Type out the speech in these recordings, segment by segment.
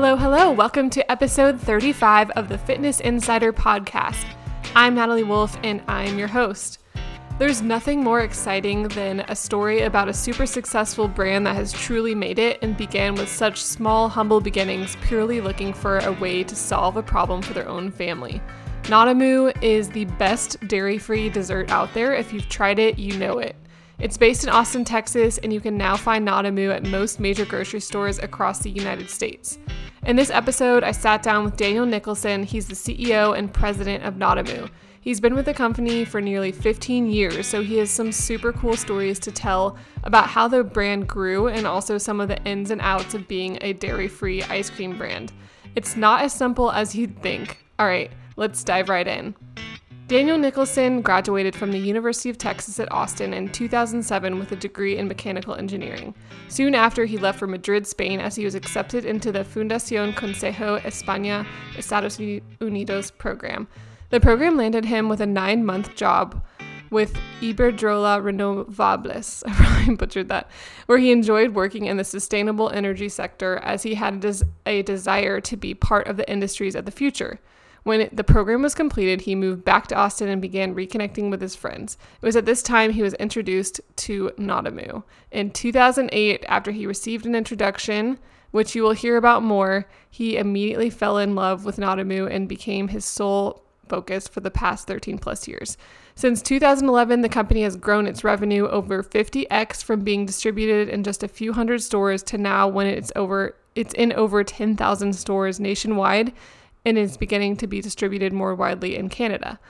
Hello, hello. Welcome to episode 35 of the Fitness Insider podcast. I'm Natalie Wolfe and I'm your host. There's nothing more exciting than a story about a super successful brand that has truly made it and began with such small, humble beginnings, purely looking for a way to solve a problem for their own family. NadaMoo is the best dairy-free dessert out there. If you've tried it, you know it. It's based in Austin, Texas, and you can now find NadaMoo at most major grocery stores across the United States. In this episode, I sat down with Daniel Nicholson. He's the CEO and president of NadaMoo. He's been with the company for nearly 15 years, so he has some super cool stories to tell about how the brand grew and also some of the ins and outs of being a dairy-free ice cream brand. It's not as simple as you'd think. All right, let's dive right in. Daniel Nicholson graduated from the University of Texas at Austin in 2007 with a degree in mechanical engineering. Soon after, he left for Madrid, Spain, as he was accepted into the Fundación Consejo España Estados Unidos program. The program landed him with a 9-month job with Iberdrola Renovables, I probably butchered that, where he enjoyed working in the sustainable energy sector as he had a desire to be part of the industries of the future. When the program was completed, he moved back to Austin and began reconnecting with his friends. It was at this time he was introduced to NadaMoo. In 2008, after he received an introduction, which you will hear about more, he immediately fell in love with NadaMoo and became his sole focus for the past 13 plus years. Since 2011, the company has grown its revenue over 50x from being distributed in just a few hundred stores to now when it's in over 10,000 stores nationwide, and is beginning to be distributed more widely in Canada.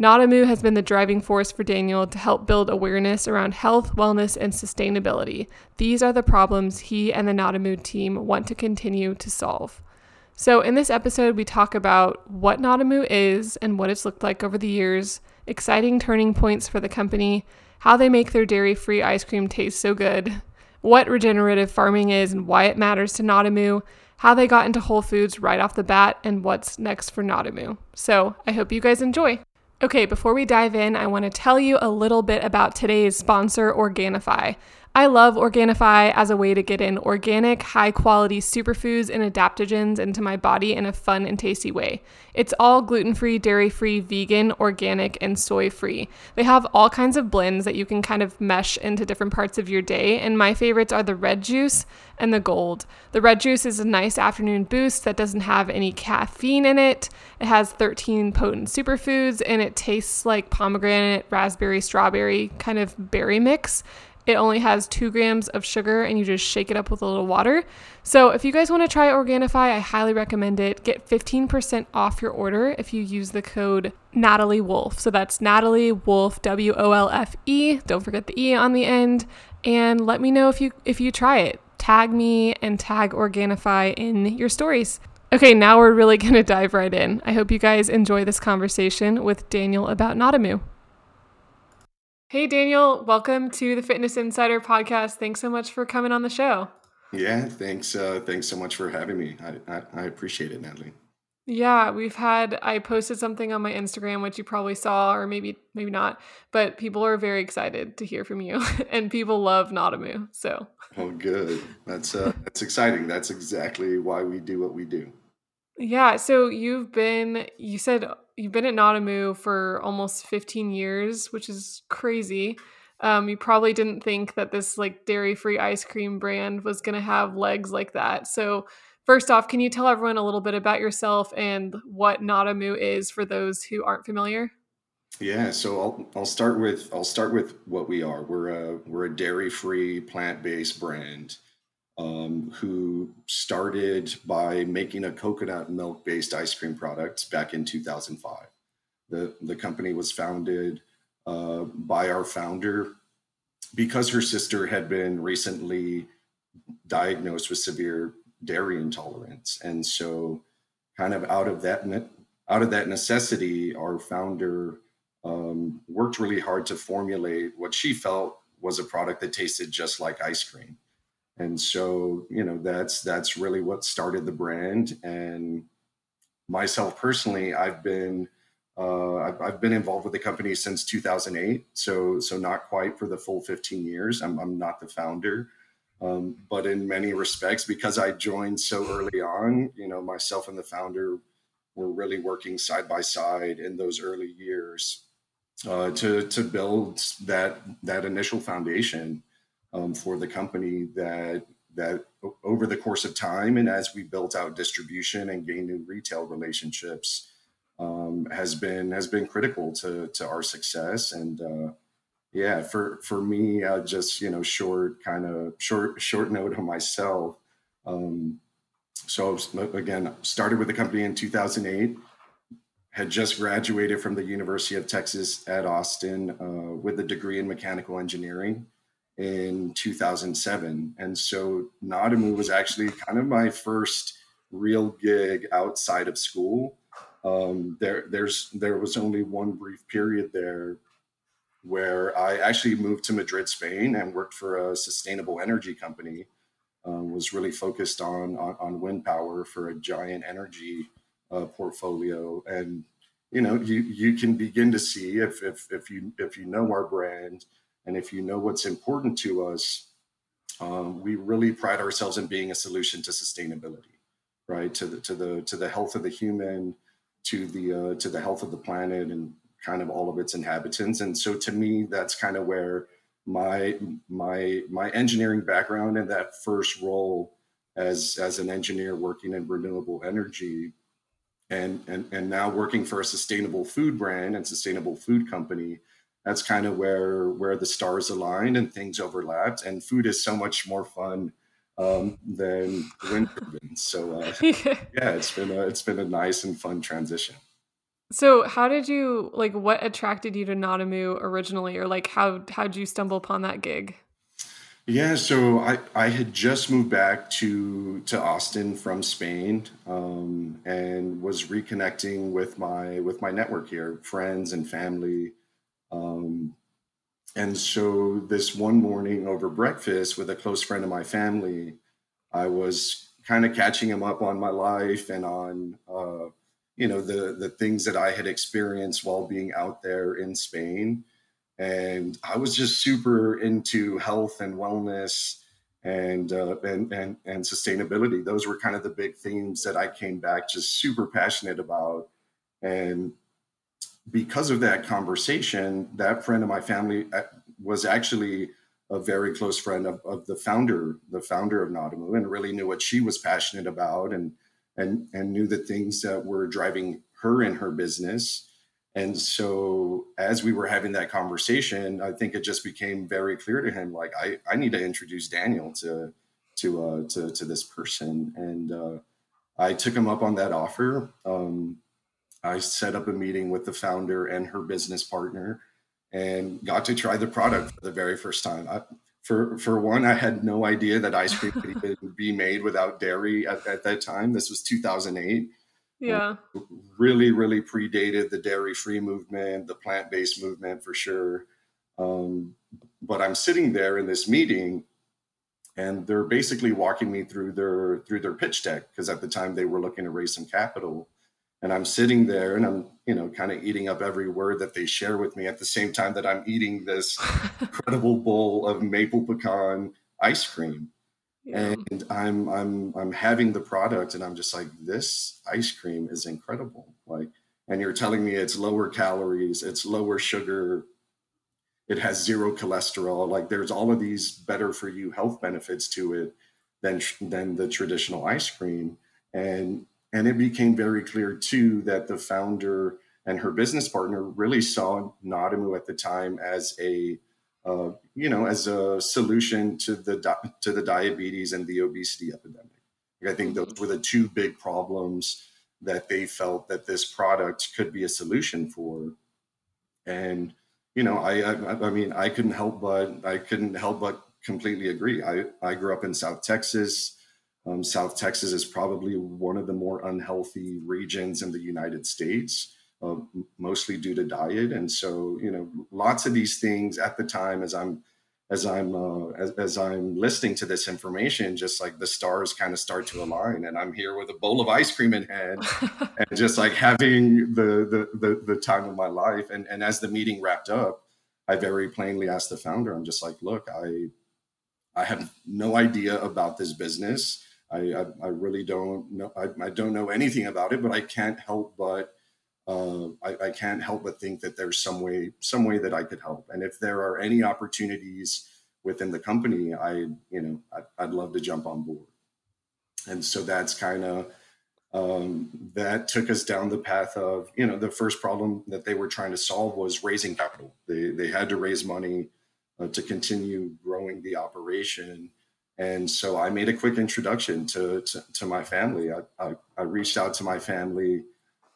NadaMoo has been the driving force for Daniel to help build awareness around health, wellness, and sustainability. These are the problems he and the NadaMoo team want to continue to solve. So in this episode, we talk about what NadaMoo is and what it's looked like over the years, exciting turning points for the company, how they make their dairy-free ice cream taste so good, what regenerative farming is and why it matters to NadaMoo, how they got into Whole Foods right off the bat, and what's next for NadaMoo. So I hope you guys enjoy. Okay, before we dive in, I want to tell you a little bit about today's sponsor, Organifi. I love Organifi as a way to get in organic, high-quality superfoods and adaptogens into my body in a fun and tasty way. It's all gluten-free, dairy-free, vegan, organic, and soy-free. They have all kinds of blends that you can kind of mesh into different parts of your day, and my favorites are the red juice and the gold. The red juice is a nice afternoon boost that doesn't have any caffeine in it. It has 13 potent superfoods, and it tastes like pomegranate, raspberry, strawberry kind of berry mix. It only has 2 grams of sugar and you just shake it up with a little water. So if you guys want to try Organifi, I highly recommend it. Get 15% off your order if you use the code Natalie Wolfe. So that's Natalie Wolfe, W-O-L-F-E. Don't forget the E on the end. And let me know if you try it. Tag me and tag Organifi in your stories. Okay, now we're really going to dive right in. I hope you guys enjoy this conversation with Daniel about NadaMoo. Hey, Daniel, welcome to the Fitness Insider podcast. Thanks so much for coming on the show. Yeah, thanks so much for having me. I appreciate it, Natalie. Yeah, I posted something on my Instagram, which you probably saw, or maybe not, but people are very excited to hear from you and people love NadaMoo. So. Oh, good. That's exciting. That's exactly why we do what we do. Yeah. So you've been at NadaMoo for almost 15 years, which is crazy. You probably didn't think that this like dairy-free ice cream brand was going to have legs like that. So first off, can you tell everyone a little bit about yourself and what NadaMoo is for those who aren't familiar? Yeah. So I'll start with what we are. We're a dairy-free, plant-based brand who started by making a coconut milk-based ice cream product back in 2005. The company was founded by our founder because her sister had been recently diagnosed with severe dairy intolerance. And so kind of out of that necessity, our founder worked really hard to formulate what she felt was a product that tasted just like ice cream. And so, you know, that's really what started the brand. And myself personally, I've been involved with the company since 2008. So not quite for the full 15 years. I'm not the founder, But in many respects, because I joined so early on, you know, myself and the founder were really working side by side in those early years to build that initial foundation for the company that over the course of time, and as we built out distribution and gained new retail relationships, has been critical to our success. And yeah, for me, just, you know, short note on myself. So again, started with the company in 2008, had just graduated from the University of Texas at Austin with a degree in mechanical engineering in 2007. And so NadaMoo was actually kind of my first real gig outside of school. There was only one brief period there where I actually moved to Madrid, Spain, and worked for a sustainable energy company, was really focused on wind power for a giant energy portfolio. And, you know, you can begin to see if you know our brand and if you know what's important to us, we really pride ourselves in being a solution to sustainability, right? To the health of the human, to the health of the planet, and kind of all of its inhabitants. And so to me, that's kind of where my engineering background and that first role as an engineer working in renewable energy and now working for a sustainable food brand and sustainable food company, that's kind of where the stars aligned and things overlapped. And food is so much more fun than wind turbines. So yeah, it's been a nice and fun transition. So how did you, like, what attracted you to NadaMoo originally, or like how'd you stumble upon that gig? Yeah, so I had just moved back to Austin from Spain, and was reconnecting with my network here, friends and family. And so this one morning over breakfast with a close friend of my family, I was kind of catching him up on my life and on, you know, the things that I had experienced while being out there in Spain. And I was just super into health and wellness and sustainability. Those were kind of the big themes that I came back just super passionate about. And because of that conversation, that friend of my family was actually a very close friend of the founder of NadaMoo, and really knew what she was passionate about and knew the things that were driving her in her business. And so as we were having that conversation, I think it just became very clear to him, like, I need to introduce Daniel to this person. And I took him up on that offer. I set up a meeting with the founder and her business partner and got to try the product for the very first time. For one, I had no idea that ice cream could even be made without dairy at that time. This was 2008. Yeah. Really, really predated the dairy-free movement, the plant-based movement for sure. But I'm sitting there in this meeting and they're basically walking me through their pitch deck, because at the time they were looking to raise some capital. And I'm sitting there and I'm, you know, kind of eating up every word that they share with me at the same time that I'm eating this incredible bowl of maple pecan ice cream. Yeah. And I'm having the product and I'm just like, this ice cream is incredible. Like, and you're telling me it's lower calories, it's lower sugar, it has zero cholesterol. Like, there's all of these better for you health benefits to it than the traditional ice cream. And it became very clear too that the founder and her business partner really saw NadaMoo at the time as a solution to the diabetes and the obesity epidemic. I think those were the two big problems that they felt that this product could be a solution for. And, you know, I mean, I couldn't help but completely agree. I grew up in South Texas. South Texas is probably one of the more unhealthy regions in the United States, mostly due to diet. And so, you know, lots of these things at the time, as I'm listening to this information, just like the stars kind of start to align, and I'm here with a bowl of ice cream in hand, and just like having the time of my life. And as the meeting wrapped up, I very plainly asked the founder, I'm just like, look, I. I have no idea about this business. I really don't know. I don't know anything about it, but I can't help but think that there's some way that I could help. And if there are any opportunities within the company, I'd love to jump on board. And so that's kind of that took us down the path of, the first problem that they were trying to solve was raising capital. They had to raise money to continue growing the operation. And so I made a quick introduction to my family. I reached out to my family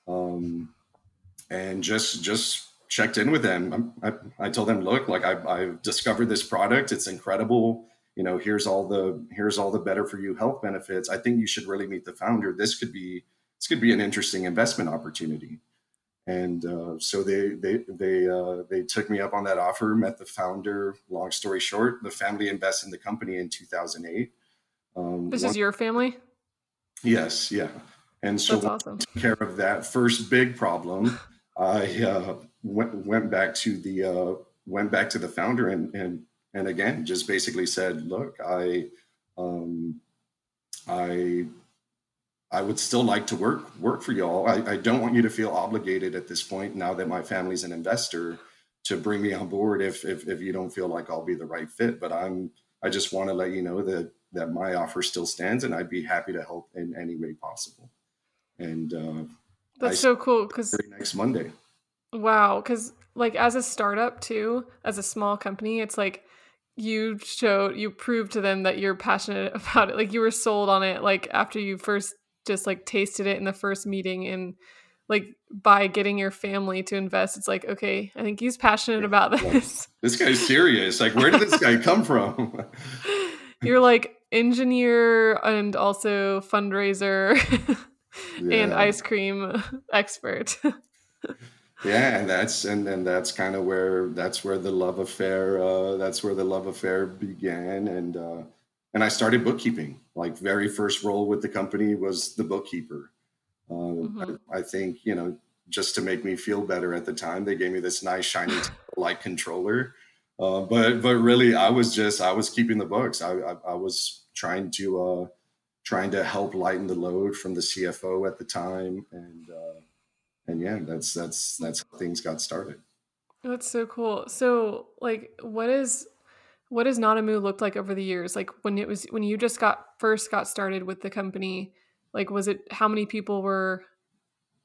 and just checked in with them. I told them, look, like I've discovered this product. It's incredible. Here's all the better for you health benefits. I think you should really meet the founder. This could be an interesting investment opportunity. And so they took me up on that offer, met the founder. Long story short, the family invested in the company in 2008. This is your family? Yes, yeah. And so awesome. Took care of that first big problem. I went back to the founder and again, just basically said, look, I would still like to work for y'all. I don't want you to feel obligated at this point, now that my family's an investor, to bring me on board if you don't feel like I'll be the right fit. But I just want to let you know that my offer still stands, and I'd be happy to help in any way possible. And that's so cool, because next Monday. Wow, because like as a startup too, as a small company, it's like you proved to them that you're passionate about it. Like you were sold on it, like after you first just like tasted it in the first meeting, and like by getting your family to invest, it's like, okay, I think he's passionate about this. This guy's serious. Like, where did this guy come from? You're like engineer and also fundraiser and ice cream expert. Yeah. And that's kind of where the love affair began. And I started bookkeeping. Like very first role with the company was the bookkeeper. Mm-hmm. I think, just to make me feel better at the time, they gave me this nice shiny light controller. But really I was keeping the books. I was trying to help lighten the load from the CFO at the time. And yeah, that's how things got started. That's so cool. So like, what has NadaMoo looked like over the years? Like when you just first got started with the company, like was it, how many people were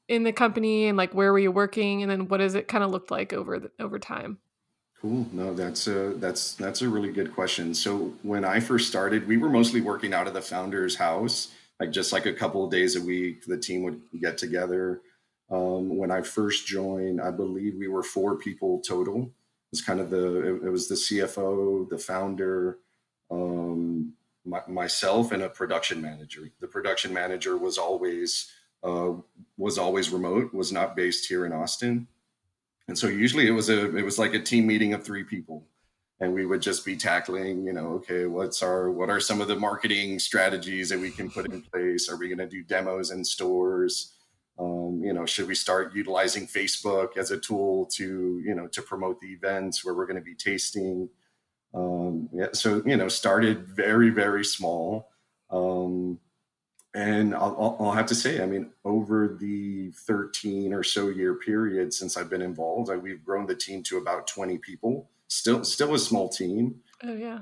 in the company and like where were you working? And then what has it kind of looked like over time? Cool. No, that's a really good question. So when I first started, we were mostly working out of the founder's house, like just like a couple of days a week, the team would get together. When I first joined, I believe we were 4 people total. It was the CFO, the founder, myself, and a production manager. The production manager was always remote, was not based here in Austin, and so usually it was like a team meeting of 3 people, and we would just be tackling, okay, what are some of the marketing strategies that we can put in place? Are we going to do demos in stores? Should we start utilizing Facebook as a tool to promote the events where we're going to be tasting? So started very, very small. And I'll have to say, I mean, over the 13 or so year period since I've been involved, we've grown the team to about 20 people, still a small team. Oh yeah.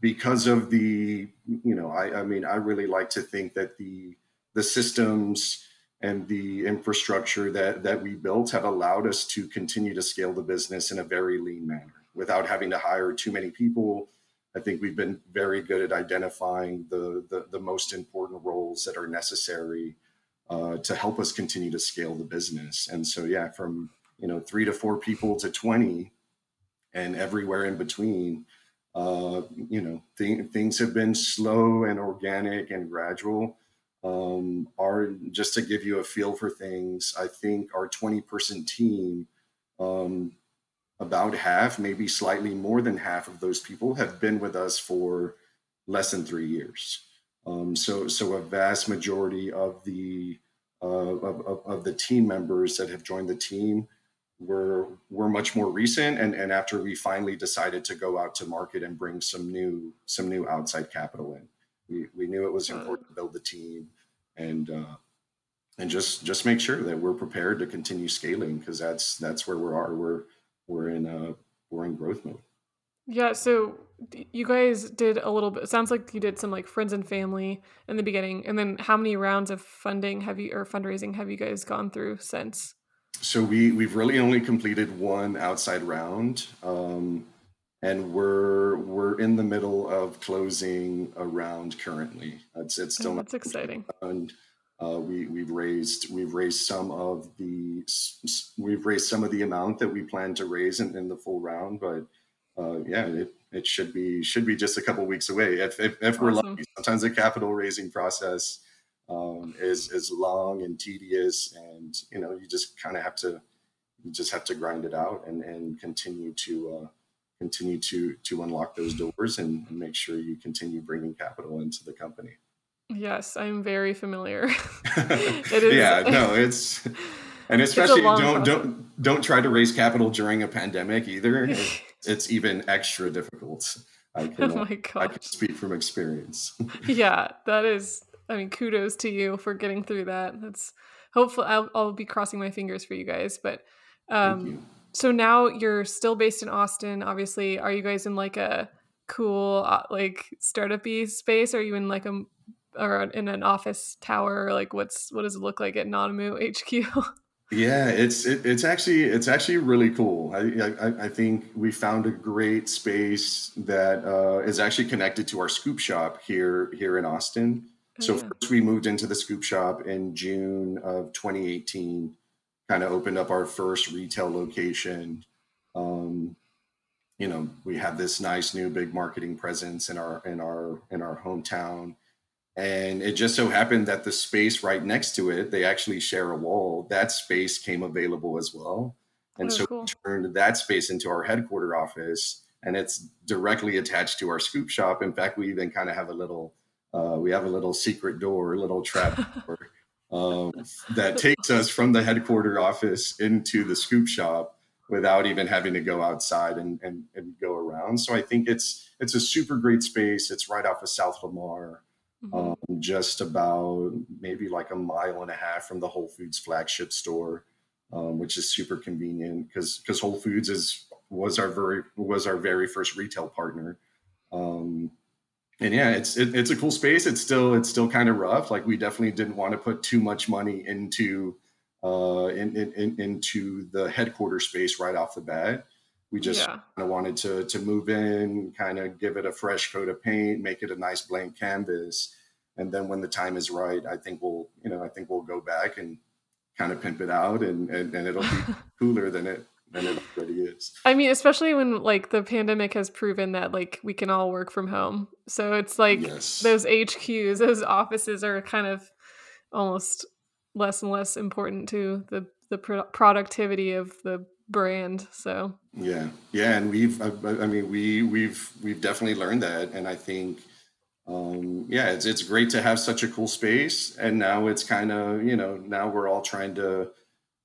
Because of the, I really like to think that the systems and the infrastructure that we built have allowed us to continue to scale the business in a very lean manner without having to hire too many people. I think we've been very good at identifying the most important roles that are necessary to help us continue to scale the business. And so, yeah, from 3 to 4 people to 20 and everywhere in between, things have been slow and organic and gradual. Just to give you a feel for things, I think our 20-person team, about half, maybe slightly more than half of those people have been with us for less than 3 years. So a vast majority of the team members that have joined the team were much more recent, and after we finally decided to go out to market and bring some new outside capital in. We knew it was important to build the team and just make sure that we're prepared to continue scaling, because that's where we are. We're in growth mode. Yeah. So you guys did a little bit, it sounds like you did some like friends and family in the beginning. And then how many rounds of fundraising have you guys gone through since? So we've really only completed one outside round. And we're in the middle of closing a round currently. It's still not exciting. And we've raised some of the amount that we plan to raise in the full round, but it should be just a couple weeks away if we're lucky. Sometimes the capital raising process is long and tedious, and you just kind of have to grind it out and continue to unlock those doors and make sure you continue bringing capital into the company. Yes, I'm very familiar. It is. Yeah, no, it's, and especially don't try to raise capital during a pandemic either. It's even extra difficult. I can speak from experience. Yeah, that is, kudos to you for getting through that. That's hopeful. I'll be crossing my fingers for you guys, but, thank you. So now you're still based in Austin, obviously. Are you guys in like a cool, like startup-y space? Are you in like in an office tower? Like what does it look like at NadaMoo HQ? Yeah, it's actually really cool. I think we found a great space that is actually connected to our scoop shop here in Austin. So first we moved into the scoop shop in June of 2018. Kind of opened up our first retail location. We have this nice new big marketing presence in our hometown. And it just so happened that the space right next to it, they actually share a wall. That space came available as well. And we turned that space into our headquarter office, and it's directly attached to our scoop shop. In fact, we even kind of have a little secret door, a little trap door. That takes us from the headquarter office into the scoop shop without even having to go outside and go around. So I think it's a super great space. It's right off of South Lamar, just about maybe like a mile and a half from the Whole Foods flagship store, which is super convenient because Whole Foods was our very first retail partner. And yeah, it's a cool space. It's still kind of rough. Like we definitely didn't want to put too much money into the headquarters space right off the bat. We just kind of wanted to move in, kind of give it a fresh coat of paint, make it a nice blank canvas. And then when the time is right, I think we'll go back and kind of pimp it out and it'll be cooler than it already is. Especially when like the pandemic has proven that like we can all work from home. So it's like those HQs, those offices are kind of almost less and less important to the productivity of the brand. So yeah, and we've definitely learned that, and I think it's great to have such a cool space. And now it's kind of now we're all trying to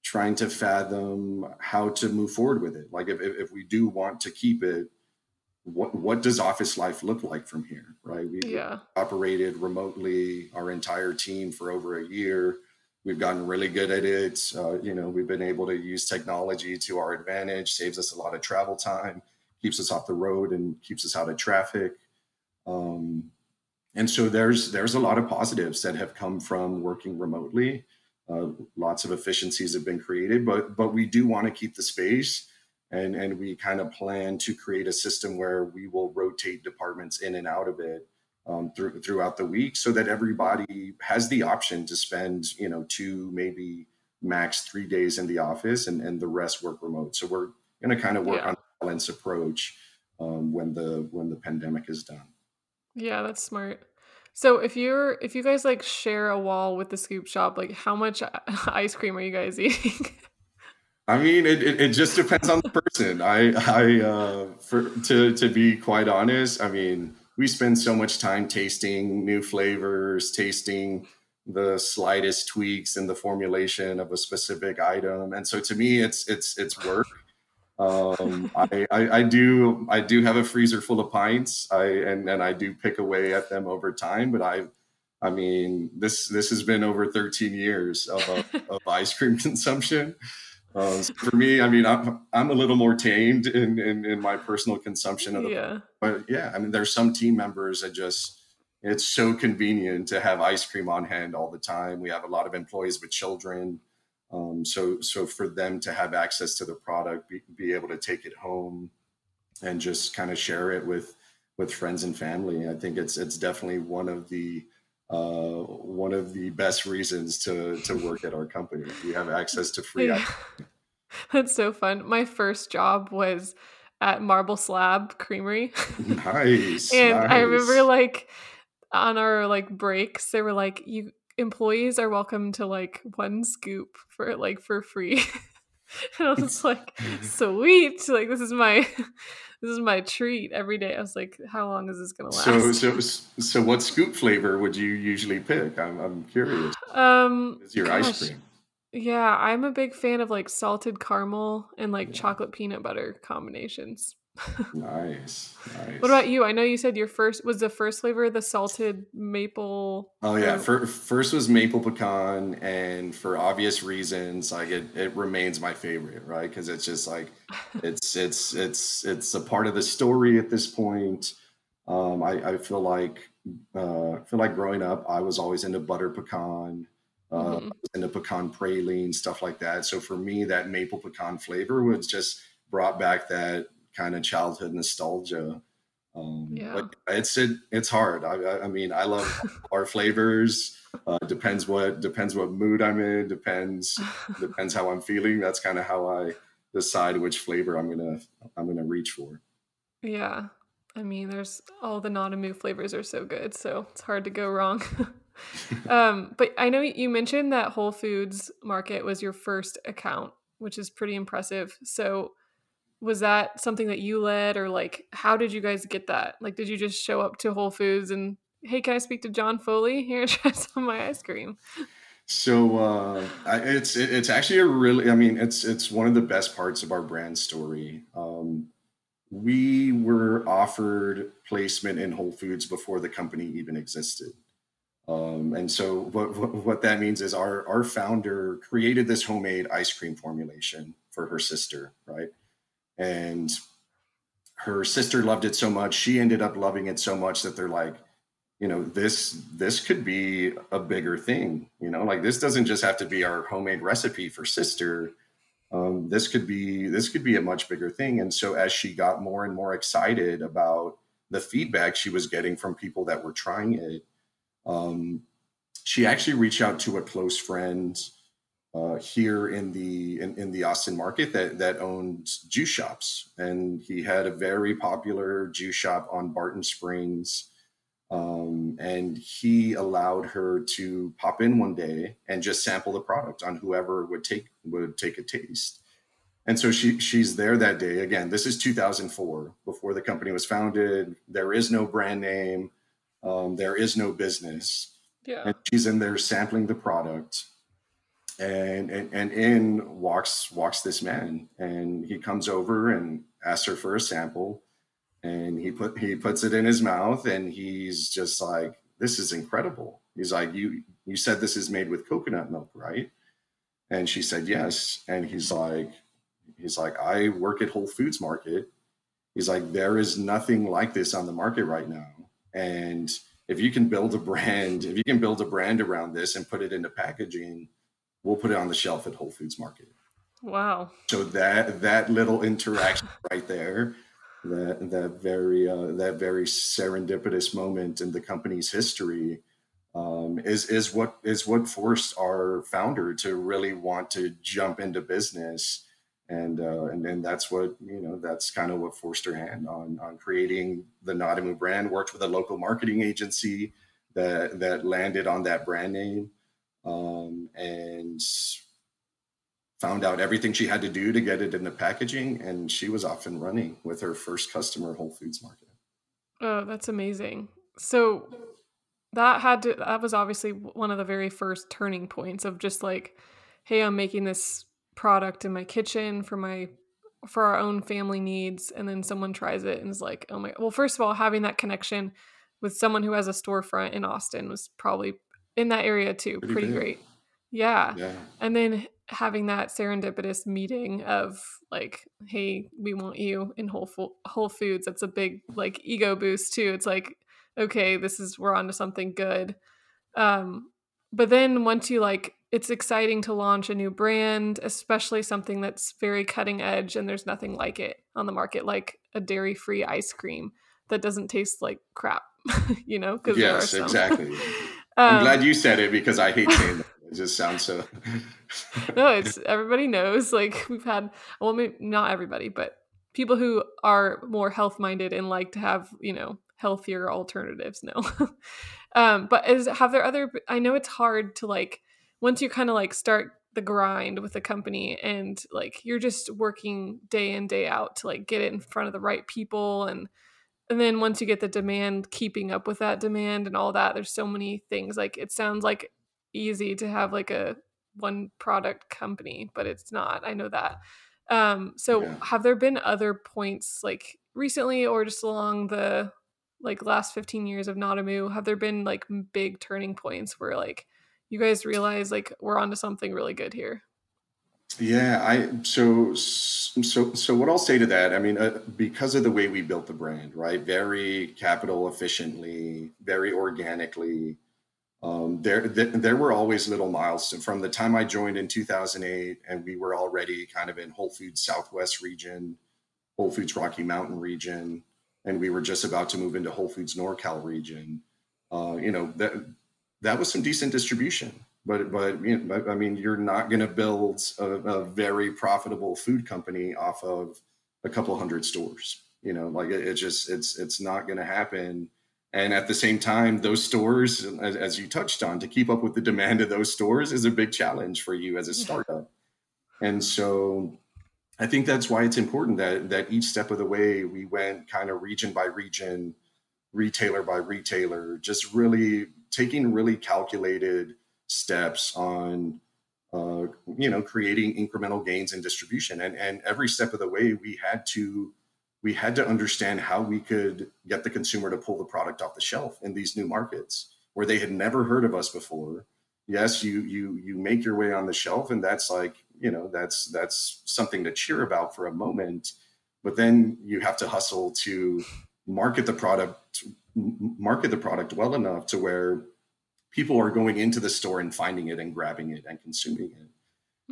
fathom how to move forward with it. Like if we do want to keep it, what does office life look like from here, right? We've operated remotely our entire team for over a year. We've gotten really good at it. We've been able to use technology to our advantage, saves us a lot of travel time, keeps us off the road and keeps us out of traffic. And so there's a lot of positives that have come from working remotely. Lots of efficiencies have been created, but we do want to keep the space, and we kind of plan to create a system where we will rotate departments in and out of it throughout the week, so that everybody has the option to spend 2, maybe max 3 days in the office and the rest work remote. So we're going to kind of work on a balanced approach when the pandemic is done. Yeah, that's smart. So if you guys like share a wall with the scoop shop, like how much ice cream are you guys eating? It just depends on the person. To be quite honest, we spend so much time tasting new flavors, tasting the slightest tweaks in the formulation of a specific item. And so to me, it's work. I do have a freezer full of pints. I do pick away at them over time, but this has been over 13 years of ice cream consumption. So for me, I'm a little more tamed in my personal consumption of the, but there's some team members that just, it's so convenient to have ice cream on hand all the time. We have a lot of employees with children. So for them to have access to the product, be able to take it home and just kind of share it with friends and family, I think it's definitely one of the best reasons to work at our company. We have access to free ice cream. That's so fun. My first job was at Marble Slab Creamery. Nice. And I remember on our breaks, they were you employees are welcome to one scoop for free. And I was sweet. This is my treat every day. I was how long is this going to last? So what scoop flavor would you usually pick? I'm curious. Is your ice cream? Yeah, I'm a big fan of salted caramel and chocolate peanut butter combinations. Nice. What about you? I know you said your first was the first flavor, the salted maple. Oh yeah, first was maple pecan, and for obvious reasons, it remains my favorite, right? Because it's just it's a part of the story at this point. I feel like growing up, I was always into butter pecan, into pecan praline, stuff like that. So for me, that maple pecan flavor was just brought back that kind of childhood nostalgia. But it's hard. I love our flavors. Depends what mood I'm in. Depends how I'm feeling. That's kind of how I decide which flavor I'm gonna reach for. Yeah, there's all the NadaMoo flavors are so good, so it's hard to go wrong. But I know you mentioned that Whole Foods Market was your first account, which is pretty impressive. So was that something that you led, or how did you guys get that? Did you just show up to Whole Foods and, hey, can I speak to John Foley? Here, try some of my ice cream. So it's actually a really, it's one of the best parts of our brand story. We were offered placement in Whole Foods before the company even existed. And so what that means is our founder created this homemade ice cream formulation for her sister, right? And her sister loved it so much. She ended up loving it so much that they're this could be a bigger thing. This doesn't just have to be our homemade recipe for sister. This could be a much bigger thing. And so as she got more and more excited about the feedback she was getting from people that were trying it, she actually reached out to a close friend here in the Austin market that owned juice shops. And he had a very popular juice shop on Barton Springs. And he allowed her to pop in one day and just sample the product on whoever would take a taste. And so she's there that day. Again, this is 2004, before the company was founded. There is no brand name. There is no business. Yeah. And she's in there sampling the product. And in walks this man, and he comes over and asks her for a sample, and he puts it in his mouth, and he's just like, "This is incredible." He's like, "You said this is made with coconut milk, right?" And she said, "Yes." And he's like, "I work at Whole Foods Market." He's like, "There is nothing like this on the market right now, and if you can build a brand around this and put it into packaging, we'll put it on the shelf at Whole Foods Market." Wow. So that little interaction right there, that very serendipitous moment in the company's history, is what forced our founder to really want to jump into business. And that's what, that's kind of what forced her hand on creating the NadaMoo brand. Worked with a local marketing agency that landed on that brand name. And found out everything she had to do to get it in the packaging, and she was off and running with her first customer, Whole Foods Market. Oh, that's amazing. So that was obviously one of the very first turning points of just like, hey, I'm making this product in my kitchen for our own family needs. And then someone tries it and is like, oh my, well, first of all, having that connection with someone who has a storefront in Austin was probably in that area too. Pretty great. Yeah. And then having that serendipitous meeting of like, hey, we want you in Whole Foods. That's a big like ego boost too. It's like, okay, we're onto something good. But then once you like, it's exciting to launch a new brand, especially something that's very cutting edge and there's nothing like it on the market, like a dairy-free ice cream that doesn't taste like crap, because yes, there are some. Exactly. I'm glad you said it because I hate saying that. It just sounds so. No, everybody knows. Like we've had, well, maybe not everybody, but people who are more health-minded and like to have, healthier alternatives know. I know it's hard to like, once you kind of like start the grind with a company and like, you're just working day in, day out to like get it in front of the right people. And then once you get the demand, keeping up with that demand and all that, there's so many things. Like it sounds like easy to have like a one product company, but it's not. I know that. Have there been other points like recently or just along the like last 15 years of NadaMoo, have there been like big turning points where like you guys realize like we're onto something really good here? Yeah. So what I'll say to that, I mean, because of the way we built the brand, right? Very capital efficiently, very organically. There were always little milestones from the time I joined in 2008 and we were already kind of in Whole Foods Southwest region, Whole Foods Rocky Mountain region. And we were just about to move into Whole Foods NorCal region. That was some decent distribution, but I mean, you're not going to build a very profitable food company off of a couple hundred stores, like it's not going to happen. And at the same time, those stores, as you touched on, to keep up with the demand of those stores is a big challenge for you as a startup. And so I think that's why it's important that each step of the way we went kind of region by region, retailer by retailer, just really taking really calculated steps on, creating incremental gains in distribution. And every step of the way, we had to understand how we could get the consumer to pull the product off the shelf in these new markets where they had never heard of us before. Yes, you make your way on the shelf, and that's like, that's something to cheer about for a moment, but then you have to hustle to market the product well enough to where people are going into the store and finding it and grabbing it and consuming it.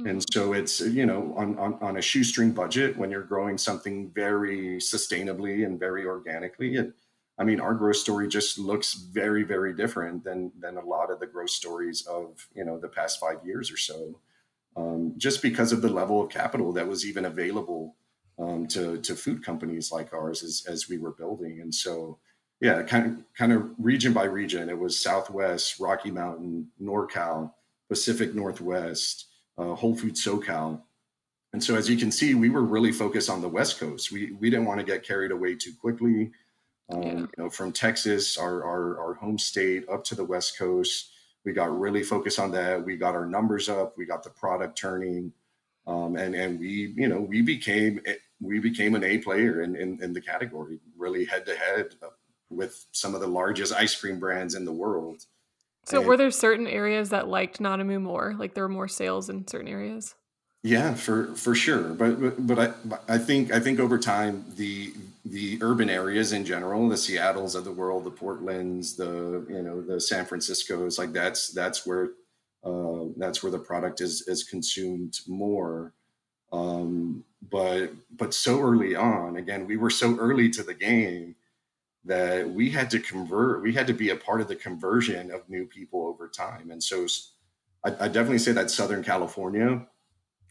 And so it's, on a shoestring budget, when you're growing something very sustainably and very organically. And I mean, our growth story just looks very, very different than a lot of the growth stories of, the past 5 years or so, just because of the level of capital that was even available to food companies like ours as we were building. And so, yeah, kind of region by region, it was Southwest, Rocky Mountain, NorCal, Pacific Northwest, Whole Foods SoCal. And so as you can see, we were really focused on the West Coast. We didn't want to get carried away too quickly. From Texas, our home state, up to the West Coast, we got really focused on that. We got our numbers up. We got the product turning, and we became an A player in the category, really head to head with some of the largest ice cream brands in the world. So were there certain areas that liked NadaMoo more? Like there were more sales in certain areas? Yeah, for sure. But I think over time the urban areas in general, the Seattles of the world, the Portlands, the San Franciscos, like that's where the product is consumed more. But so early on, again, we were so early to the game that we had to convert, we had to be a part of the conversion of new people over time. And so I definitely say that Southern California,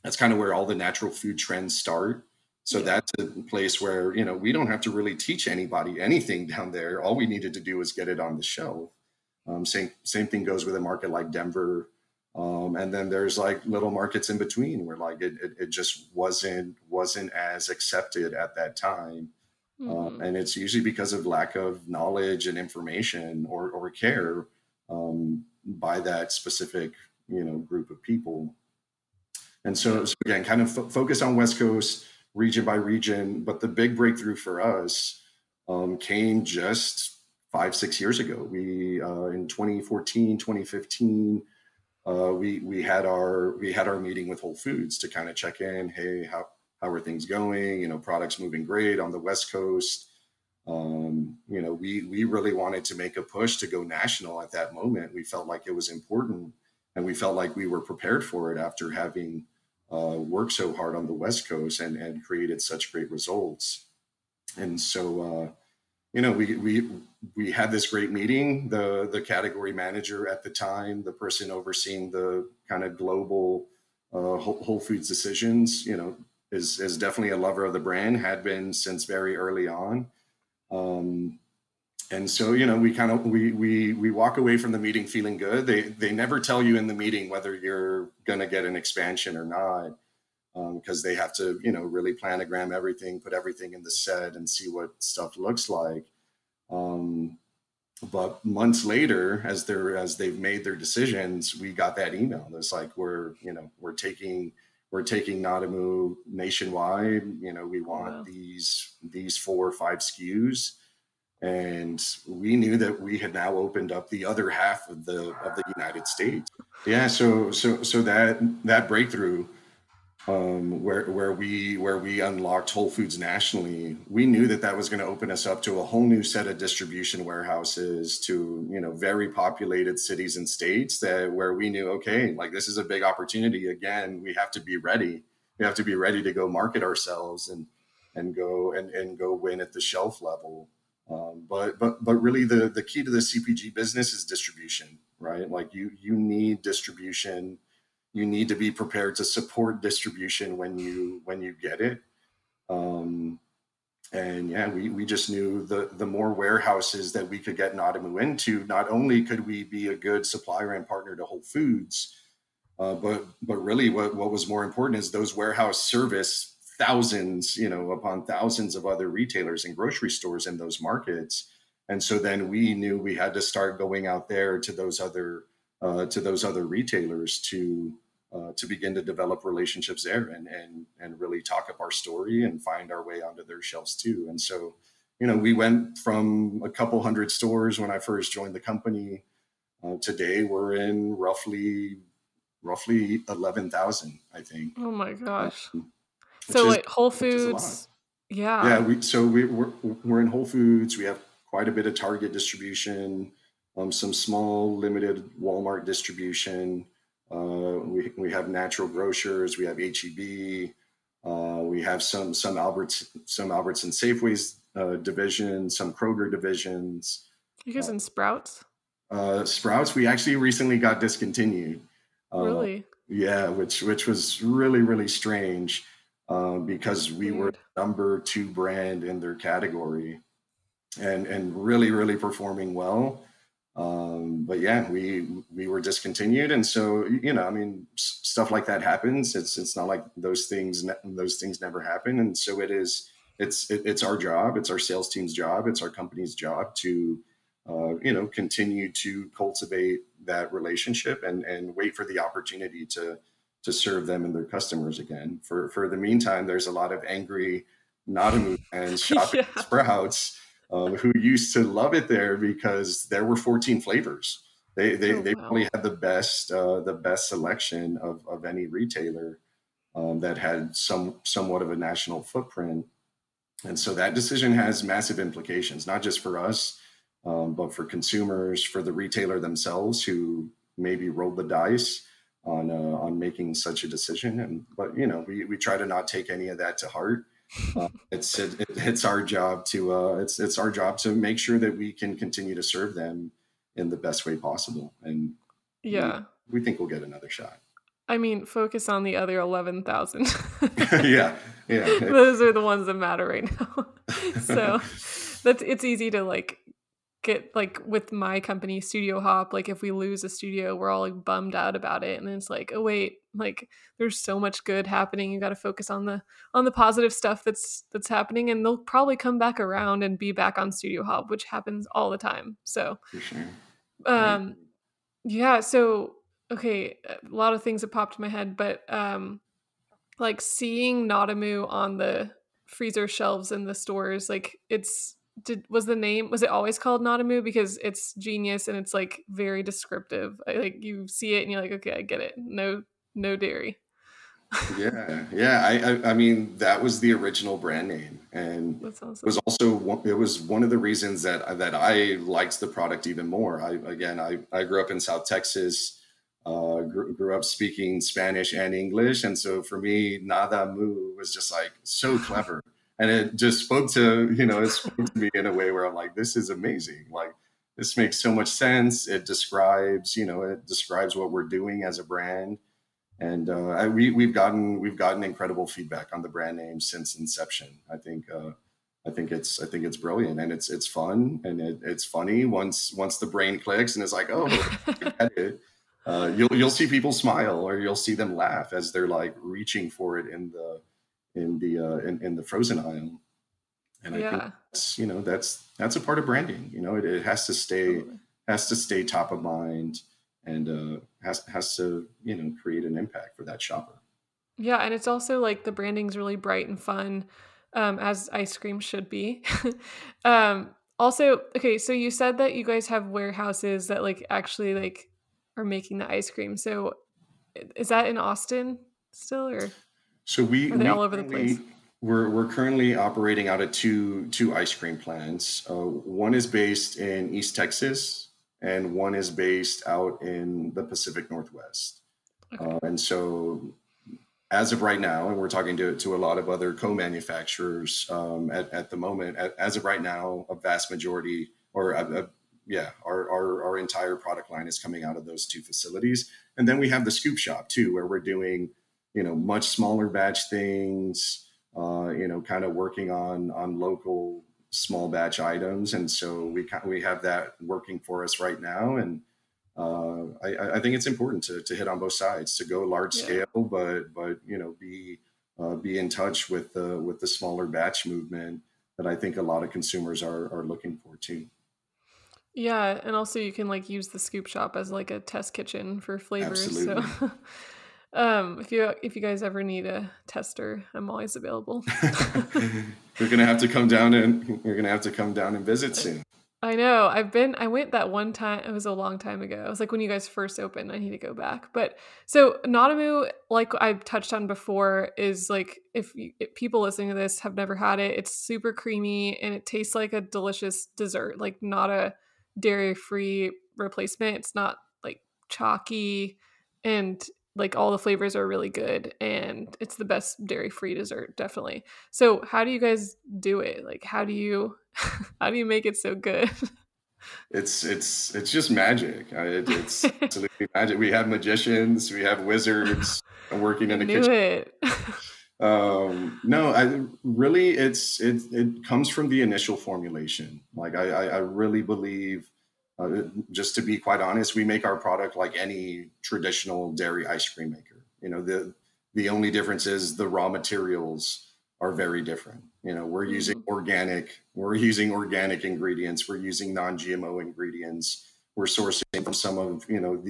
that's kind of where all the natural food trends start. So that's a place where, we don't have to really teach anybody anything down there. All we needed to do was get it on the shelf. Same thing goes with a market like Denver. And then there's like little markets in between where like it just wasn't as accepted at that time. And it's usually because of lack of knowledge and information or care by that specific, group of people. And so again, kind of focus on West Coast region by region, but the big breakthrough for us came just 5-6 years ago. We in 2014, 2015, we had our meeting with Whole Foods to kind of check in. Hey, how are things going? Products moving great on the West Coast. We really wanted to make a push to go national at that moment. We felt like it was important, and we felt like we were prepared for it after having worked so hard on the West Coast and created such great results. And so, we had this great meeting. The category manager at the time, the person overseeing the kind of global Whole Foods decisions, is definitely a lover of the brand, had been since very early on. And so, we kind of, we walk away from the meeting feeling good. They never tell you in the meeting whether you're going to get an expansion or not, because they have to, really planogram everything, put everything in the set and see what stuff looks like. But months later, as they've made their decisions, we got that email. It's like, we're taking NadaMoo nationwide. We want wow. these 4 or 5 SKUs. And we knew that we had now opened up the other half of the United States. Yeah, so that breakthrough, where we unlocked Whole Foods nationally, we knew that was going to open us up to a whole new set of distribution warehouses to very populated cities and states where we knew, okay, like this is a big opportunity. Again, we have to be ready. We have to be ready to go market ourselves and go win at the shelf level. But really the key to the CPG business is distribution, right? Like you need distribution. You need to be prepared to support distribution when you get it. We just knew the more warehouses that we could get NadaMoo into, not only could we be a good supplier and partner to Whole Foods, but really what was more important is those warehouse service thousands, upon thousands of other retailers and grocery stores in those markets. And so then we knew we had to start going out there to those other retailers to begin to develop relationships there and really talk up our story and find our way onto their shelves too. And so, we went from a couple hundred stores when I first joined the company. Today we're in roughly 11,000, I think. Oh my gosh. Whole Foods, yeah. Yeah, we're in Whole Foods. We have quite a bit of Target distribution, some small limited Walmart distribution. We have Natural Grocers. We have HEB. We have some Albertsons Safeways division, some Kroger divisions. You guys in Sprouts? Sprouts, we actually recently got discontinued. Really? Yeah, which was really, really strange. Because we were number 2 brand in their category and really, really performing well. We were discontinued. And so, stuff like that happens. It's not like those things never happen. And so it's our job. It's our sales team's job. It's our company's job to, continue to cultivate that relationship and wait for the opportunity to serve them and their customers again. For the meantime, there's a lot of angry NadaMoo fans shopping at Sprouts who used to love it there because there were 14 flavors. They probably had the best selection of any retailer that had somewhat of a national footprint. And so that decision has massive implications, not just for us, but for consumers, for the retailer themselves who maybe rolled the dice on making such a decision. But we try to not take any of that to heart. It's our job to make sure that we can continue to serve them in the best way possible. And yeah, we think we'll get another shot. I mean, focus on the other 11,000. Yeah. Those are the ones that matter right now. So it's easy to with my company Studio Hop, if we lose a studio, we're all bummed out about it, and it's like, oh wait, there's so much good happening. You got to focus on the positive stuff that's happening, and they'll probably come back around and be back on Studio Hop, which happens all the time. So, Yeah. So, okay, a lot of things that popped in my head, but like seeing NadaMoo on the freezer shelves in the stores, like was it always called NadaMoo? Because it's genius and it's like very descriptive. Like you see it and you're like, okay, I get it. No dairy. Yeah. I mean, that was the original brand name, and it was one of the reasons that I liked the product even more. I grew up in South Texas, grew up speaking Spanish and English. And so for me, NadaMoo was just like so clever. And it just spoke to me in a way where I'm like, this is amazing. Like, this makes so much sense. It describes, what we're doing as a brand. And we've gotten incredible feedback on the brand name since inception. I think it's brilliant, and it's fun, and it's funny once the brain clicks and it's like, oh, I get it. You'll see people smile, or you'll see them laugh as they're like reaching for it in the frozen aisle. And I think that's a part of branding. It has to stay top of mind. And has to create an impact for that shopper. Yeah, and it's also like the branding's really bright and fun, as ice cream should be. Also, okay, so you said that you guys have warehouses that like actually like are making the ice cream. So is that in Austin still, or so are they all over the place? We're currently operating out of two ice cream plants. One is based in East Texas, and one is based out in the Pacific Northwest. Okay. And so as of right now, and we're talking to a lot of other co-manufacturers at the moment, as of right now, a vast majority our entire product line is coming out of those two facilities. And then we have the scoop shop too, where we're doing, much smaller batch things, kind of working on local small batch items, and so we have that working for us right now. And I think it's important to hit on both sides, to go large scale, but be in touch with the smaller batch movement that I think a lot of consumers are looking for too. Yeah, and also you can like use the scoop shop as like a test kitchen for flavors. Absolutely. So if you guys ever need a tester, I'm always available. You're gonna have to come down and visit soon. I know. I went that one time. It was a long time ago. It was like when you guys first opened. I need to go back. But so NadaMoo, like I touched on before, is like if people listening to this have never had it, it's super creamy and it tastes like a delicious dessert. Like not a dairy-free replacement. It's not like chalky, and like all the flavors are really good, and it's the best dairy-free dessert, definitely. So how do you guys do it? Like, how do you make it so good? It's just magic. It's absolutely magic. We have magicians, we have wizards working in the kitchen. It comes from the initial formulation. Like I really believe, just to be quite honest, we make our product like any traditional dairy ice cream maker. The only difference is the raw materials are very different. We're using organic ingredients. We're using non-GMO ingredients. We're sourcing from some of, the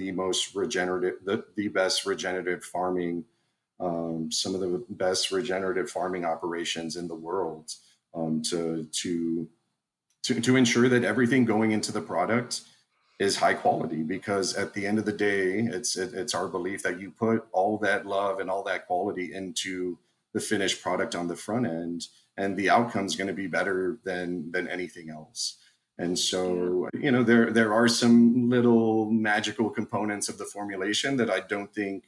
best regenerative farming, some of the best regenerative farming operations in the world, to ensure that everything going into the product is high quality, because at the end of the day, it's our belief that you put all that love and all that quality into the finished product on the front end, and the outcome is going to be better than anything else. And so, there are some little magical components of the formulation that I don't think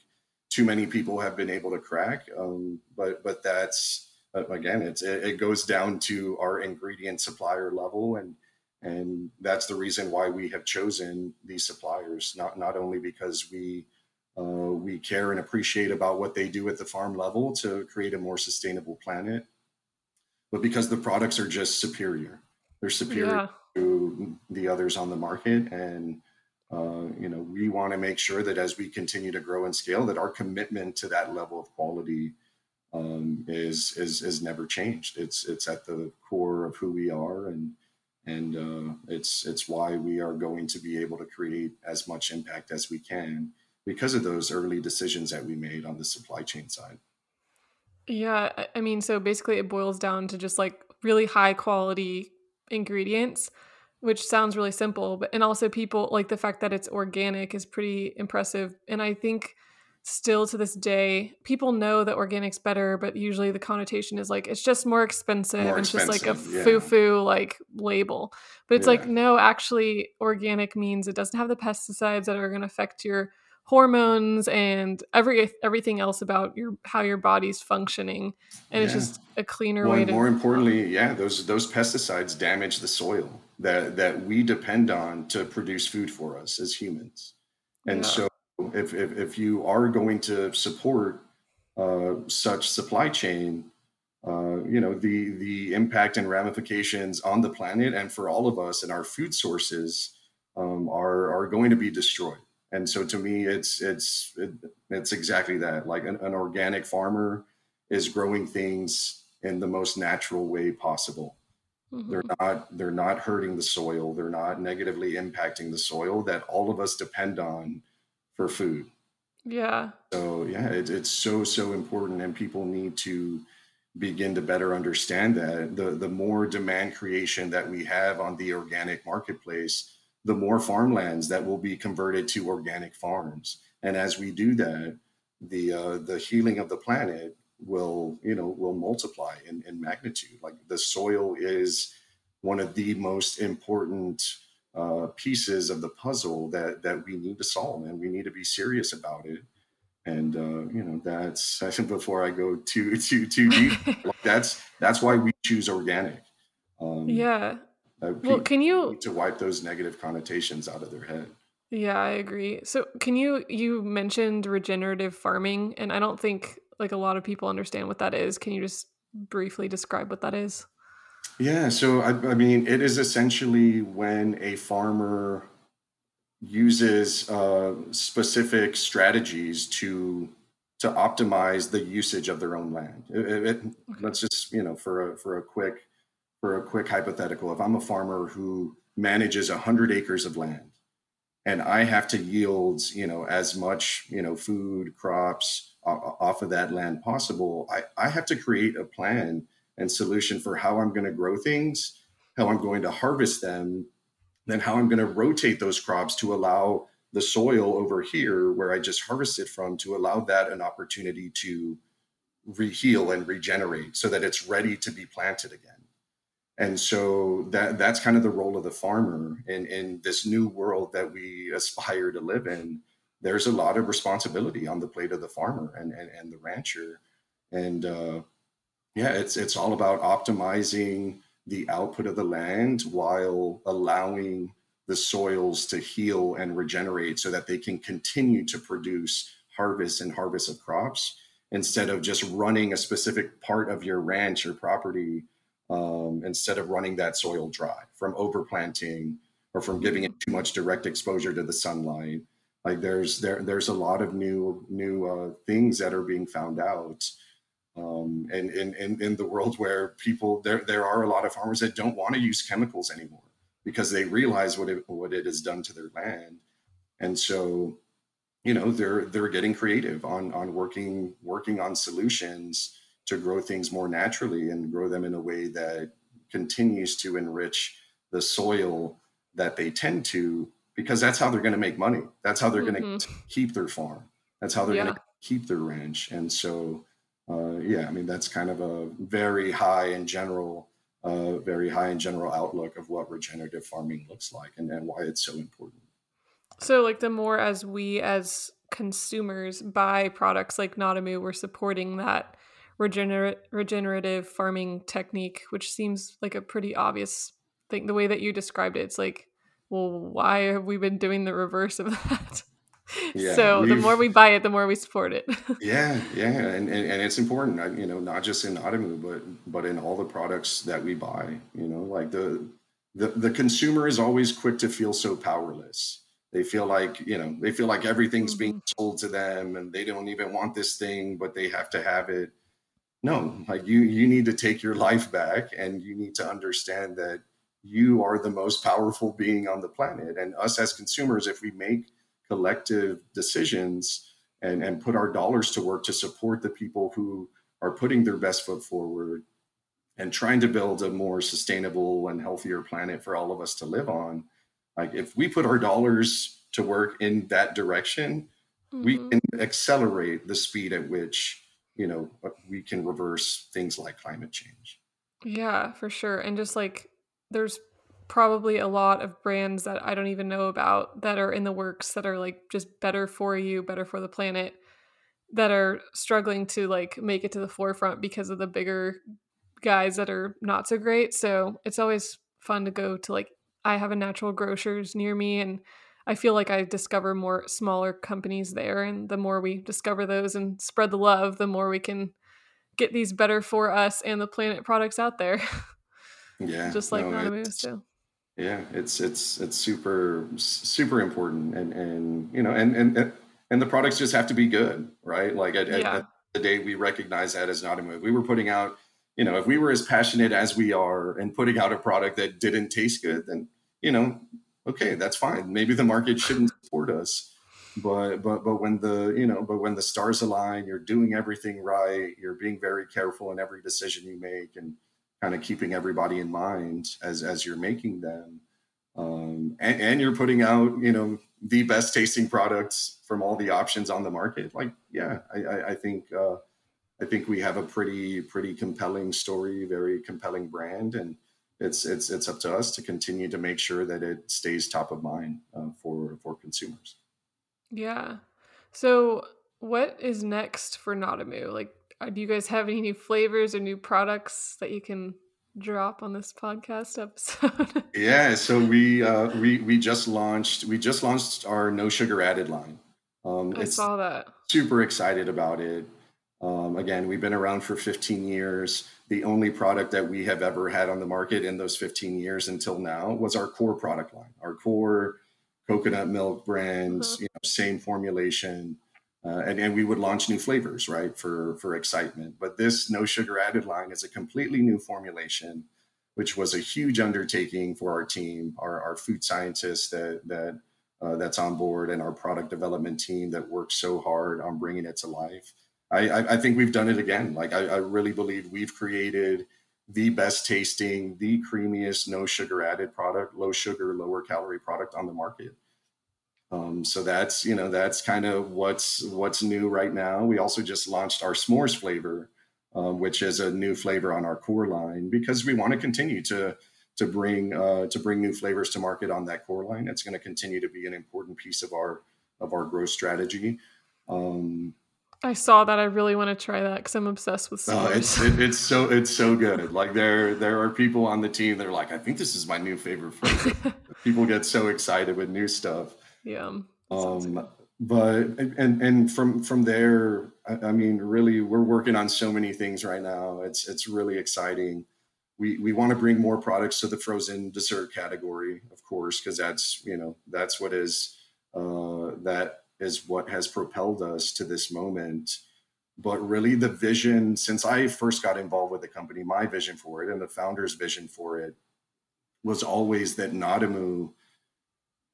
too many people have been able to crack. But that's, again, it goes down to our ingredient supplier level, and that's the reason why we have chosen these suppliers. Not only because we care and appreciate about what they do at the farm level to create a more sustainable planet, but because the products are just superior. They're superior to the others on the market, and we want to make sure that as we continue to grow and scale, that our commitment to that level of quality is never changed. It's at the core of who we are, and And it's why we are going to be able to create as much impact as we can because of those early decisions that we made on the supply chain side. Yeah, I mean, so basically it boils down to just like really high quality ingredients, which sounds really simple, but and also people like the fact that it's organic is pretty impressive. And I think still to this day, people know that organic's better, but usually the connotation is like, it's just more expensive. It's just like a foo-foo like label. But it's like, no, actually organic means it doesn't have the pesticides that are going to affect your hormones and everything else about how your body's functioning. And it's just a cleaner way to... More importantly, those pesticides damage the soil that we depend on to produce food for us as humans. And so if you are going to support such supply chain, the impact and ramifications on the planet and for all of us and our food sources are going to be destroyed. And so to me, it's exactly that. Like an organic farmer is growing things in the most natural way possible. Mm-hmm. They're not hurting the soil. They're not negatively impacting the soil that all of us depend on for food. Yeah. So it's so important, and people need to begin to better understand that. The more demand creation that we have on the organic marketplace, the more farmlands that will be converted to organic farms. And as we do that, the healing of the planet will multiply in magnitude. Like the soil is one of the most important pieces of the puzzle that we need to solve, and we need to be serious about it. And that's, I think, before I go too deep, like that's why we choose organic. Well, can you need to wipe those negative connotations out of their head? Yeah, I agree. So can you mentioned regenerative farming, and I don't think like a lot of people understand what that is. Can you just briefly describe what that is? Yeah. So, I mean, it is essentially when a farmer uses specific strategies to optimize the usage of their own land. Let's just, for a quick hypothetical, if I'm a farmer who manages 100 acres of land and I have to yield, as much, food, crops off of that land possible, I have to create a plan and solution for how I'm going to grow things, how I'm going to harvest them, then how I'm going to rotate those crops to allow the soil over here where I just harvested from to allow that an opportunity to reheal and regenerate so that it's ready to be planted again. And so that's kind of the role of the farmer in this new world that we aspire to live in. There's a lot of responsibility on the plate of the farmer and the rancher. And it's all about optimizing the output of the land while allowing the soils to heal and regenerate so that they can continue to produce harvest of crops instead of just running a specific part of your ranch or property. Instead of running that soil dry from overplanting or from giving it too much direct exposure to the sunlight, like there's a lot of new things that are being found out, and in the world where people there are a lot of farmers that don't want to use chemicals anymore because they realize what it has done to their land, and so they're getting creative on working on solutions to grow things more naturally and grow them in a way that continues to enrich the soil that they tend to, because that's how they're going to make money. That's how they're going to keep their farm. That's how they're going to keep their ranch. And so, that's kind of a very high and general outlook of what regenerative farming looks like and why it's so important. So like the more as consumers buy products like NadaMoo, we're supporting that regenerative farming technique, which seems like a pretty obvious thing. The way that you described it, it's like, well, why have we been doing the reverse of that? Yeah, so the more we buy it, the more we support it. And it's important, not just in NadaMoo, but in all the products that we buy. Like the consumer is always quick to feel so powerless. They feel like, everything's being sold to them and they don't even want this thing, but they have to have it. No, like you need to take your life back, and you need to understand that you are the most powerful being on the planet. And us as consumers, if we make collective decisions and put our dollars to work to support the people who are putting their best foot forward and trying to build a more sustainable and healthier planet for all of us to live on, like if we put our dollars to work in that direction, mm-hmm. we can accelerate the speed at which, you know, we can reverse things like climate change. Yeah, for sure. And just like, there's probably a lot of brands that I don't even know about that are in the works that are like just better for you, better for the planet, that are struggling to like make it to the forefront because of the bigger guys that are not so great. So it's always fun to go to like, I have a Natural Grocers near me, and I feel like I discover more smaller companies there. And the more we discover those and spread the love, the more we can get these better for us and the planet products out there. Yeah, just like NadaMoo too. Yeah, it's super important, and you know, and the products just have to be good, right? Like at the day we recognize that as NadaMoo, if we were putting out, you know, if we were as passionate as we are and putting out a product that didn't taste good, then you know, okay, that's fine. Maybe the market shouldn't support us, but when the when the stars align, you're doing everything right, you're being very careful in every decision you make, and kind of keeping everybody in mind as you're making them. And you're putting out, you know, the best tasting products from all the options on the market. Like, yeah, I think we have a pretty compelling story, very compelling brand. And it's up to us to continue to make sure that it stays top of mind for consumers. Yeah. So what is next for NadaMoo? Like, do you guys have any new flavors or new products that you can drop on this podcast episode? Yeah, so we just launched our no sugar added line. I saw that. Super excited about it. Again, we've been around for 15 years. The only product that we have ever had on the market in those 15 years until now was our core product line, our core coconut milk brands, you know, same formulation. And we would launch new flavors, right, for excitement. But this no sugar added line is a completely new formulation, which was a huge undertaking for our team, our food scientists that's on board, and our product development team that worked so hard on bringing it to life. I think we've done it again. Like I really believe we've created the best tasting, the creamiest no sugar added product, low sugar, lower calorie product on the market. So that's, you know, that's kind of what's new right now. We also just launched our s'mores flavor, which is a new flavor on our core line, because we want to continue to bring new flavors to market on that core line. It's going to continue to be an important piece of our growth strategy. I saw that. I really want to try that because I'm obsessed with s'mores. It's so good. Like there are people on the team that are like, I think this is my new favorite flavor. People get so excited with new stuff. Yeah. But from there, I mean, really, we're working on so many things right now. It's really exciting. We want to bring more products to the frozen dessert category, of course, because that's what is that is what has propelled us to this moment. But really, the vision, since I first got involved with the company, my vision for it and the founder's vision for it was always that NadaMoo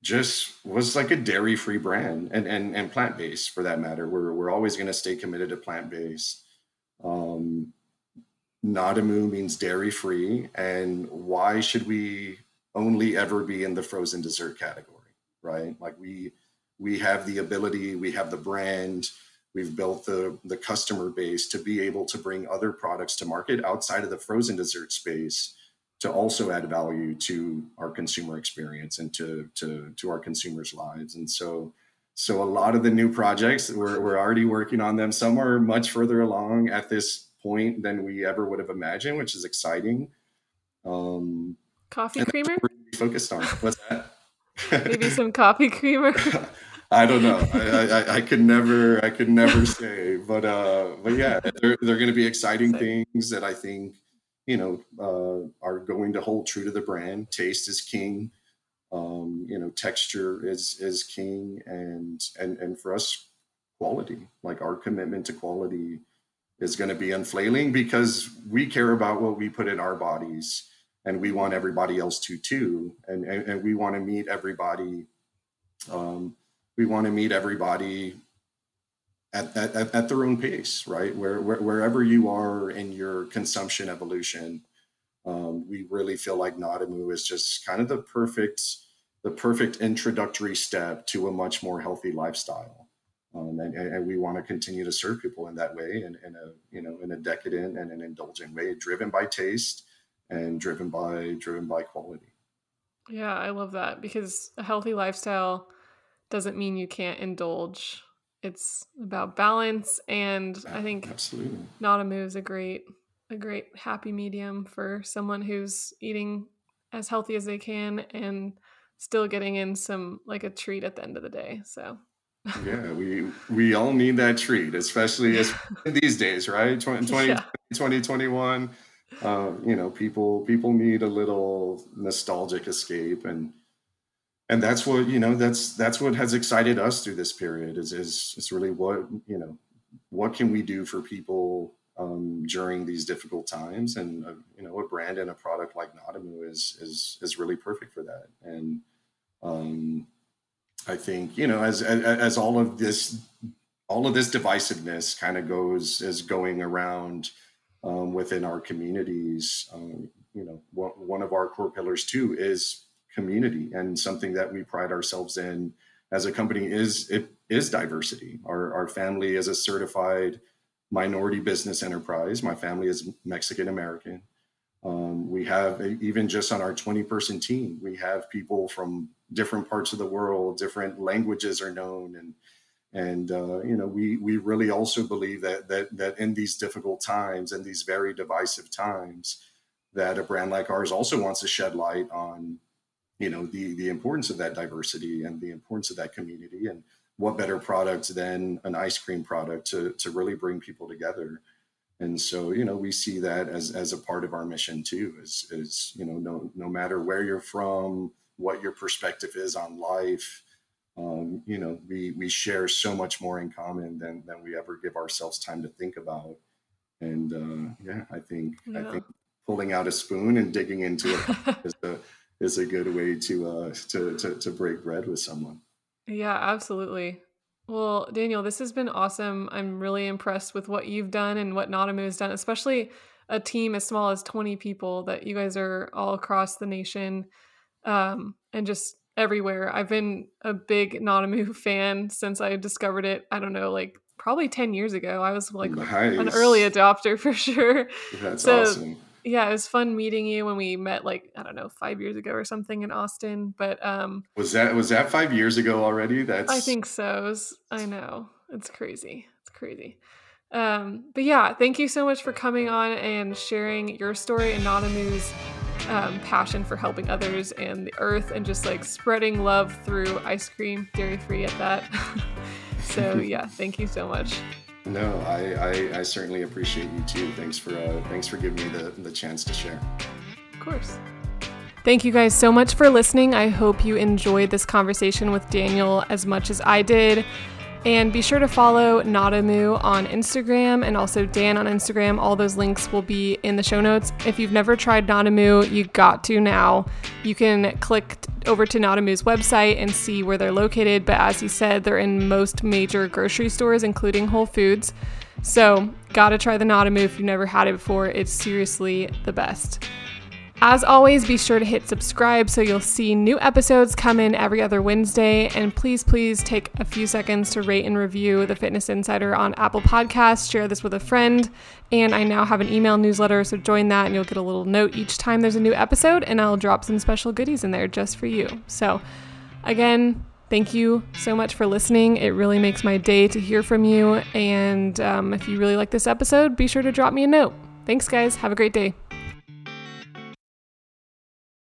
just was like a dairy-free brand and plant-based, for that matter. We're always going to stay committed to plant-based. NadaMoo means dairy-free, and why should we only ever be in the frozen dessert category, right? Like we have the ability, we have the brand, we've built the customer base to be able to bring other products to market outside of the frozen dessert space to also add value to our consumer experience and to our consumers' lives. And so a lot of the new projects, we're already working on them. Some are much further along at this point than we ever would have imagined, which is exciting. Coffee creamer? We're really focused on. What's that? Maybe some coffee creamer. I don't know. I could never say, but yeah, they're going to be exciting things that I think, you know, are going to hold true to the brand. Taste is king. You know, texture is king, and for us, quality. Like our commitment to quality is going to be unfailing because we care about what we put in our bodies. and we want everybody else to too. And we want to meet everybody. We want to meet everybody at their own pace, right? Wherever you are in your consumption evolution, we really feel like NadaMoo is just kind of the perfect introductory step to a much more healthy lifestyle. And we want to continue to serve people in that way, and in a decadent and an indulgent way, driven by taste and driven by quality. Yeah, I love that, because a healthy lifestyle doesn't mean you can't indulge. It's about balance, and I think absolutely NadaMoo is a great happy medium for someone who's eating as healthy as they can and still getting in some, like, a treat at the end of the day. So yeah, we all need that treat, especially these days, right? 2021, people need a little nostalgic escape, and that's what, that's what has excited us through this period is really what can we do for people during these difficult times, and a brand and a product like NadaMoo is really perfect for that. And I think as all of this divisiveness kind of is going around within our communities, one of our core pillars too is community, and something that we pride ourselves in as a company is diversity. Our family is a certified minority business enterprise. My family is Mexican American. We have, even just on our 20-person team, we have people from different parts of the world, different languages are known. We really also believe that in these difficult times, in these very divisive times, that a brand like ours also wants to shed light on, the importance of that diversity and the importance of that community. And what better product than an ice cream product to really bring people together. And so, we see that as a part of our mission too, no matter where you're from, what your perspective is on life, we share so much more in common than we ever give ourselves time to think about. And I think pulling out a spoon and digging into it is a good way to break bread with someone. Yeah, absolutely. Well, Daniel, this has been awesome. I'm really impressed with what you've done and what NadaMoo has done, especially a team as small as 20 people that you guys are all across the nation, and just everywhere. I've been a big NadaMoo fan since I discovered it. I don't know, like probably 10 years ago. I was like an early adopter for sure. That's awesome. Yeah, it was fun meeting you when we met, 5 years ago or something in Austin. But was that 5 years ago already? I think so. I know, it's crazy. It's crazy. But yeah, thank you so much for coming on and sharing your story and NadaMoo's passion for helping others and the earth, and just spreading love through ice cream, dairy free at that. So yeah, thank you so much. No, I certainly appreciate you too. Thanks for giving me the chance to share. Of course. Thank you guys so much for listening. I hope you enjoyed this conversation with Daniel as much as I did. And be sure to follow NadaMoo on Instagram and also Dan on Instagram. All those links will be in the show notes. If you've never tried NadaMoo, you got to now. You can click over to NadaMoo's website and see where they're located. But as he said, they're in most major grocery stores, including Whole Foods. So gotta try the NadaMoo if you've never had it before. It's seriously the best. As always, be sure to hit subscribe so you'll see new episodes come in every other Wednesday. And please take a few seconds to rate and review the Fitness Insider on Apple Podcasts. Share this with a friend. And I now have an email newsletter, so join that and you'll get a little note each time there's a new episode, and I'll drop some special goodies in there just for you. So again, thank you so much for listening. It really makes my day to hear from you. And if you really like this episode, be sure to drop me a note. Thanks, guys. Have a great day.